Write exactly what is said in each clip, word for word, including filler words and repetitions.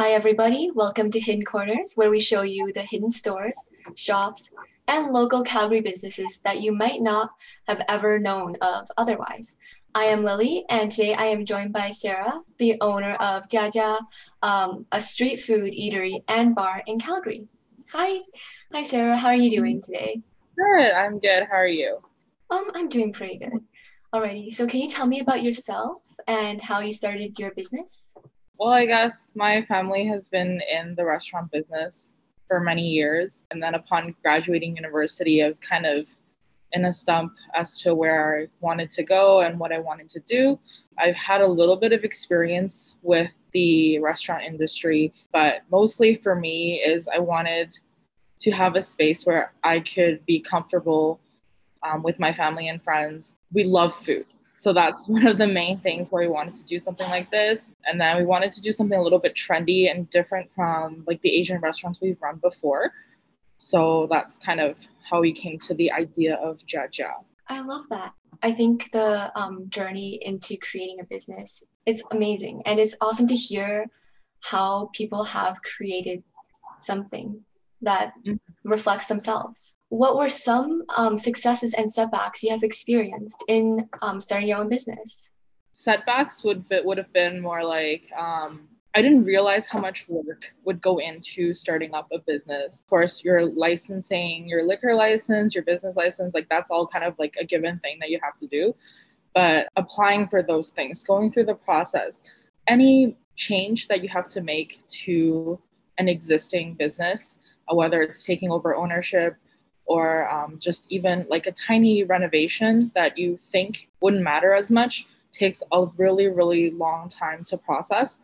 Hi everybody, welcome to Hidden Corners, where we show you the hidden stores, shops, and local Calgary businesses that you might not have ever known of otherwise. I am Lily, and today I am joined by Sarah, the owner of Jia Jia, um, a street food eatery and bar in Calgary. Hi, hi Sarah, how are you doing today? Good, I'm good, how are you? Um, I'm doing pretty good. Alrighty, so can you tell me about yourself and how you started your business? Well, I guess my family has been in the restaurant business for many years. And then upon graduating university, I was kind of in a stump as to where I wanted to go and what I wanted to do. I've had a little bit of experience with the restaurant industry, but mostly for me is I wanted to have a space where I could be comfortable um, with my family and friends. We love food. So that's one of the main things where we wanted to do something like this. And then we wanted to do something a little bit trendy and different from like the Asian restaurants we've run before. So that's kind of how we came to the idea of Jia Jia. I love that. I think the um, journey into creating a business, it's amazing. And it's awesome to hear how people have created something that mm-hmm. reflects themselves. What were some um, successes and setbacks you have experienced in um, starting your own business? Setbacks would be, would have been more like, um, I didn't realize how much work would go into starting up a business. Of course, your licensing, your liquor license, your business license, like that's all kind of like a given thing that you have to do. But applying for those things, going through the process, any change that you have to make to an existing business, whether it's taking over ownership, or um, just even like a tiny renovation that you think wouldn't matter as much, takes a really, really long time to process.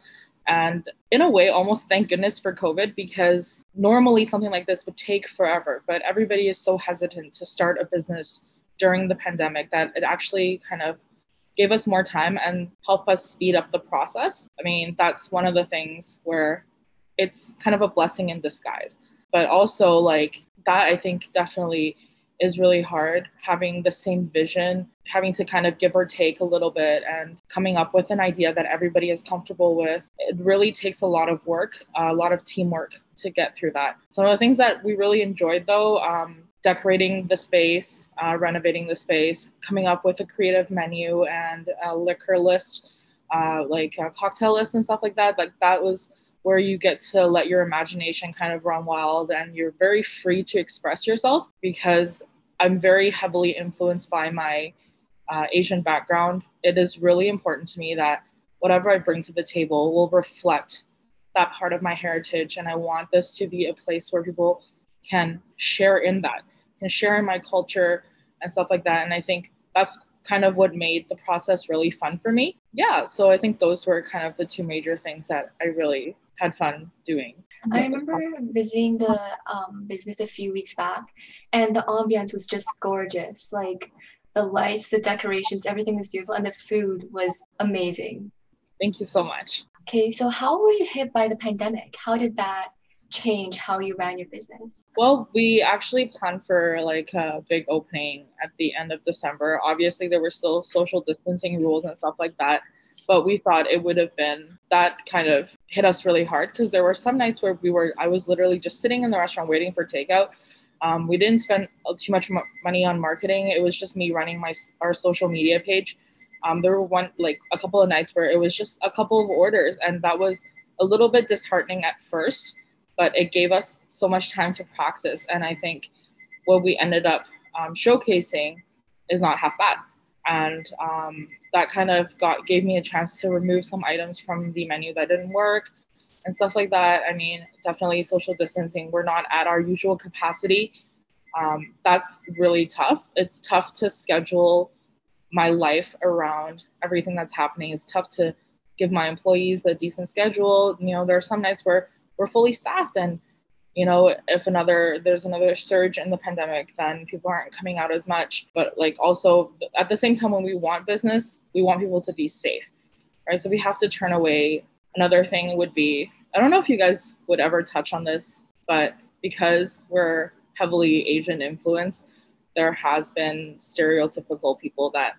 And in a way, almost thank goodness for COVID, because normally something like this would take forever, but everybody is so hesitant to start a business during the pandemic that it actually kind of gave us more time and helped us speed up the process. I mean, that's one of the things where it's kind of a blessing in disguise. But also like that, I think definitely is really hard, having the same vision, having to kind of give or take a little bit and coming up with an idea that everybody is comfortable with. It really takes a lot of work, a lot of teamwork to get through that. Some of the things that we really enjoyed though, um, decorating the space, uh, renovating the space, coming up with a creative menu and a liquor list, uh, like a cocktail list and stuff like that. Like that was where you get to let your imagination kind of run wild and you're very free to express yourself, because I'm very heavily influenced by my uh, Asian background. It is really important to me that whatever I bring to the table will reflect that part of my heritage. And I want this to be a place where people can share in that, can share in my culture and stuff like that. And I think that's kind of what made the process really fun for me. Yeah, so I think those were kind of the two major things that I really had fun doing. I remember visiting the um, business a few weeks back, and the ambiance was just gorgeous. Like the lights, the decorations, everything was beautiful, and the food was amazing. Thank you so much. Okay, so how were you hit by the pandemic? How did that change how you ran your business? Well, we actually planned for like a big opening at the end of December. Obviously, there were still social distancing rules and stuff like that. But we thought it would have been, that kind of hit us really hard, because there were some nights where we were, I was literally just sitting in the restaurant waiting for takeout. Um, we didn't spend too much mo- money on marketing. It was just me running my our social media page. Um, there were one like a couple of nights where it was just a couple of orders, and that was a little bit disheartening at first, but it gave us so much time to practice. And I think what we ended up um, showcasing is not half bad. And um, that kind of got gave me a chance to remove some items from the menu that didn't work and stuff like that. I mean, definitely social distancing. We're not at our usual capacity. Um, that's really tough. It's tough to schedule my life around everything that's happening. It's tough to give my employees a decent schedule. You know, there are some nights where we're fully staffed, and you know, if another, there's another surge in the pandemic, then people aren't coming out as much. But like also at the same time, when we want business, we want people to be safe, right? So we have to turn away. Another thing would be, I don't know if you guys would ever touch on this, but because we're heavily Asian influenced, there has been stereotypical people that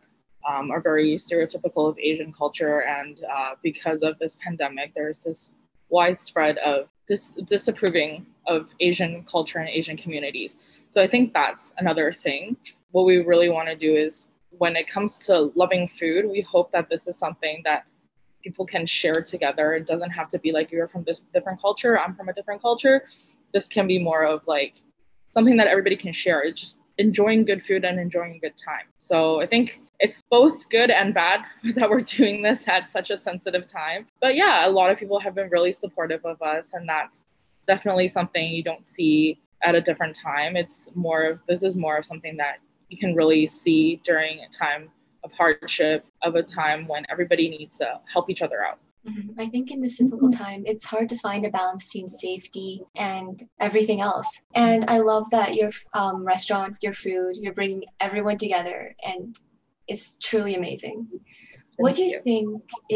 um, are very stereotypical of Asian culture. And uh, because of this pandemic, there's this widespread of dis- disapproving of Asian culture and Asian communities. So I think that's another thing. What we really want to do is, when it comes to loving food, we hope that this is something that people can share together. It doesn't have to be like, you're from this different culture, I'm from a different culture. This can be more of like something that everybody can share. It's just enjoying good food and enjoying good time. So I think it's both good and bad that we're doing this at such a sensitive time. But yeah, a lot of people have been really supportive of us, and that's definitely something you don't see at a different time. It's more of, this is more of something that you can really see during a time of hardship, of a time when everybody needs to help each other out. I think in this difficult time, it's hard to find a balance between safety and everything else. And I love that your um, restaurant, your food, you're bringing everyone together, and it's truly amazing. What do you think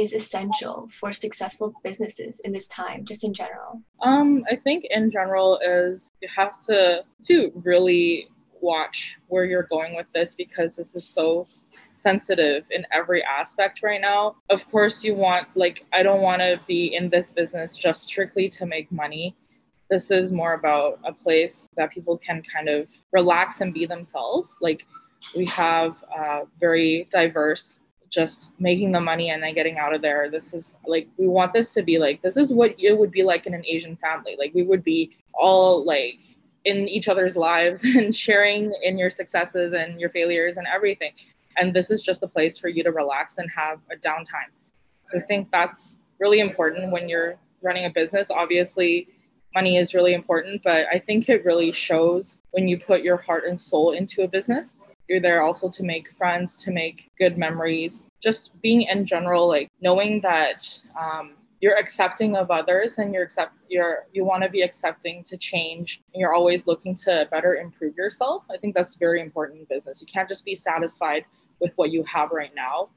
is essential for successful businesses in this time, just in general? Um, I think in general is you have to, to really watch where you're going with this, because this is so sensitive in every aspect right now. Of course, you want, like, I don't want to be in this business just strictly to make money. This is more about a place that people can kind of relax and be themselves. Like, we have uh, very diverse, just making the money and then getting out of there. This is like, we want this to be like, this is what it would be like in an Asian family. Like, we would be all like in each other's lives and sharing in your successes and your failures and everything. And this is just a place for you to relax and have a downtime. So I think that's really important when you're running a business. Obviously, money is really important, but I think it really shows when you put your heart and soul into a business. You're there also to make friends, to make good memories. Just being in general, like knowing that um, you're accepting of others, and you're accept you're you want to be accepting to change, and you're always looking to better improve yourself. I think that's very important in business. You can't just be satisfied with what you have right now.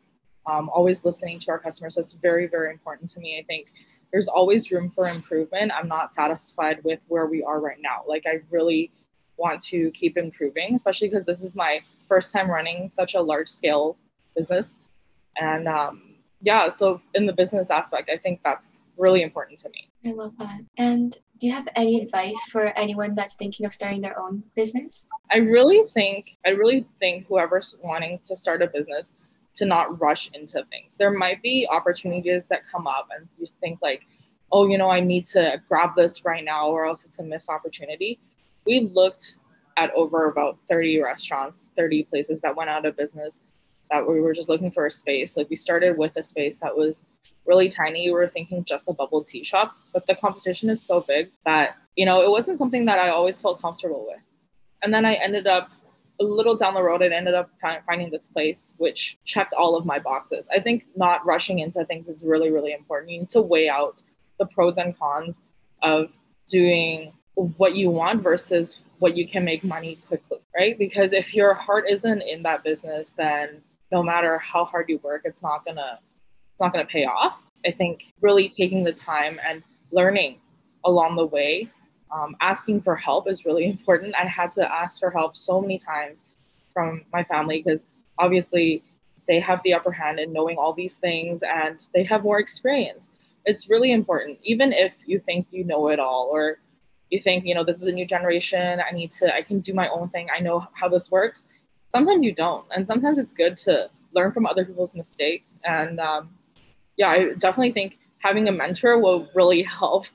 Um, always listening to our customers. That's very, very important to me. I think there's always room for improvement. I'm not satisfied with where we are right now. Like, I really want to keep improving, especially because this is my first time running such a large scale business. And um, yeah, so in the business aspect, I think that's really important to me. I love that. And do you have any advice for anyone that's thinking of starting their own business? I really think, I really think whoever's wanting to start a business to not rush into things. There might be opportunities that come up and you think like, oh, you know, I need to grab this right now or else it's a missed opportunity. We looked at over about thirty restaurants, thirty places that went out of business, that we were just looking for a space. Like, we started with a space that was really tiny. We were thinking just a bubble tea shop, but the competition is so big that, you know, it wasn't something that I always felt comfortable with. And then I ended up a little down the road, I ended up finding this place which checked all of my boxes. I think not rushing into things is really, really important. You need to weigh out the pros and cons of doing what you want versus what you can make money quickly, right? Because if your heart isn't in that business, then no matter how hard you work, it's not gonna it's not gonna pay off. I think really taking the time and learning along the way, um, asking for help is really important. I had to ask for help so many times from my family, because obviously they have the upper hand in knowing all these things and they have more experience. It's really important, even if you think you know it all, or you think, you know, this is a new generation, I need to, I can do my own thing, I know how this works. Sometimes you don't. And sometimes it's good to learn from other people's mistakes. And um, yeah, I definitely think having a mentor will really help.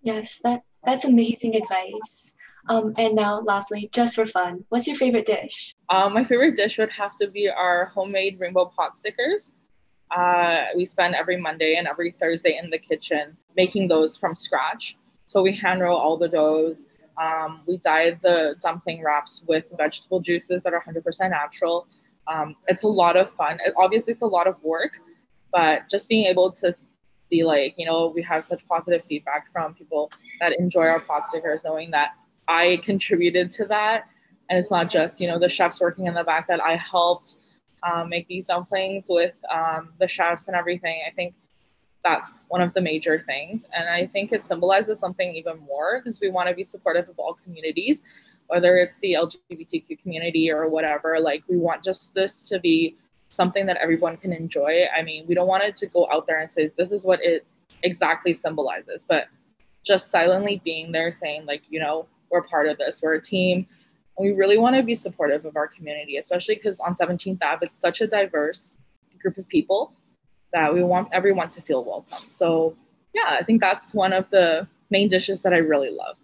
Yes, that, that's amazing advice. Um, and now, lastly, just for fun, what's your favorite dish? Uh, my favorite dish would have to be our homemade rainbow pot stickers. Uh, we spend every Monday and every Thursday in the kitchen making those from scratch. So we hand roll all the doughs. Um, we dye the dumpling wraps with vegetable juices that are one hundred percent natural. Um, it's a lot of fun. It, obviously, it's a lot of work, but just being able to see, like, you know, we have such positive feedback from people that enjoy our pot stickers, knowing that I contributed to that. And it's not just, you know, the chefs working in the back, that I helped um, make these dumplings with um, the chefs and everything. I think that's one of the major things. And I think it symbolizes something even more, because we want to be supportive of all communities, whether it's the L G B T Q community or whatever. Like, we want just this to be something that everyone can enjoy. I mean, we don't want it to go out there and say, this is what it exactly symbolizes, but just silently being there saying like, you know, we're part of this, we're a team. And we really want to be supportive of our community, especially because on seventeenth Avenue, it's such a diverse group of people that we want everyone to feel welcome. So yeah, I think that's one of the main dishes that I really love.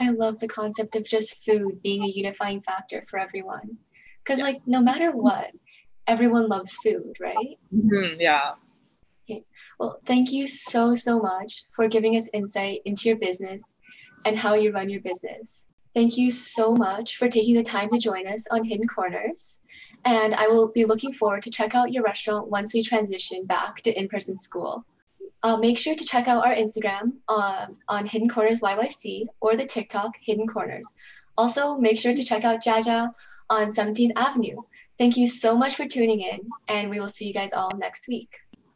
I love the concept of just food being a unifying factor for everyone. Because yeah. like, no matter what, everyone loves food, right? Mm-hmm, yeah. Okay. Well, thank you so, so much for giving us insight into your business and how you run your business. Thank you so much for taking the time to join us on Hidden Corners. And I will be looking forward to check out your restaurant once we transition back to in-person school. Uh, make sure to check out our Instagram um, on Hidden Corners Y Y C or the TikTok Hidden Corners. Also, make sure to check out Jia Jia on seventeenth Avenue. Thank you so much for tuning in, and we will see you guys all next week.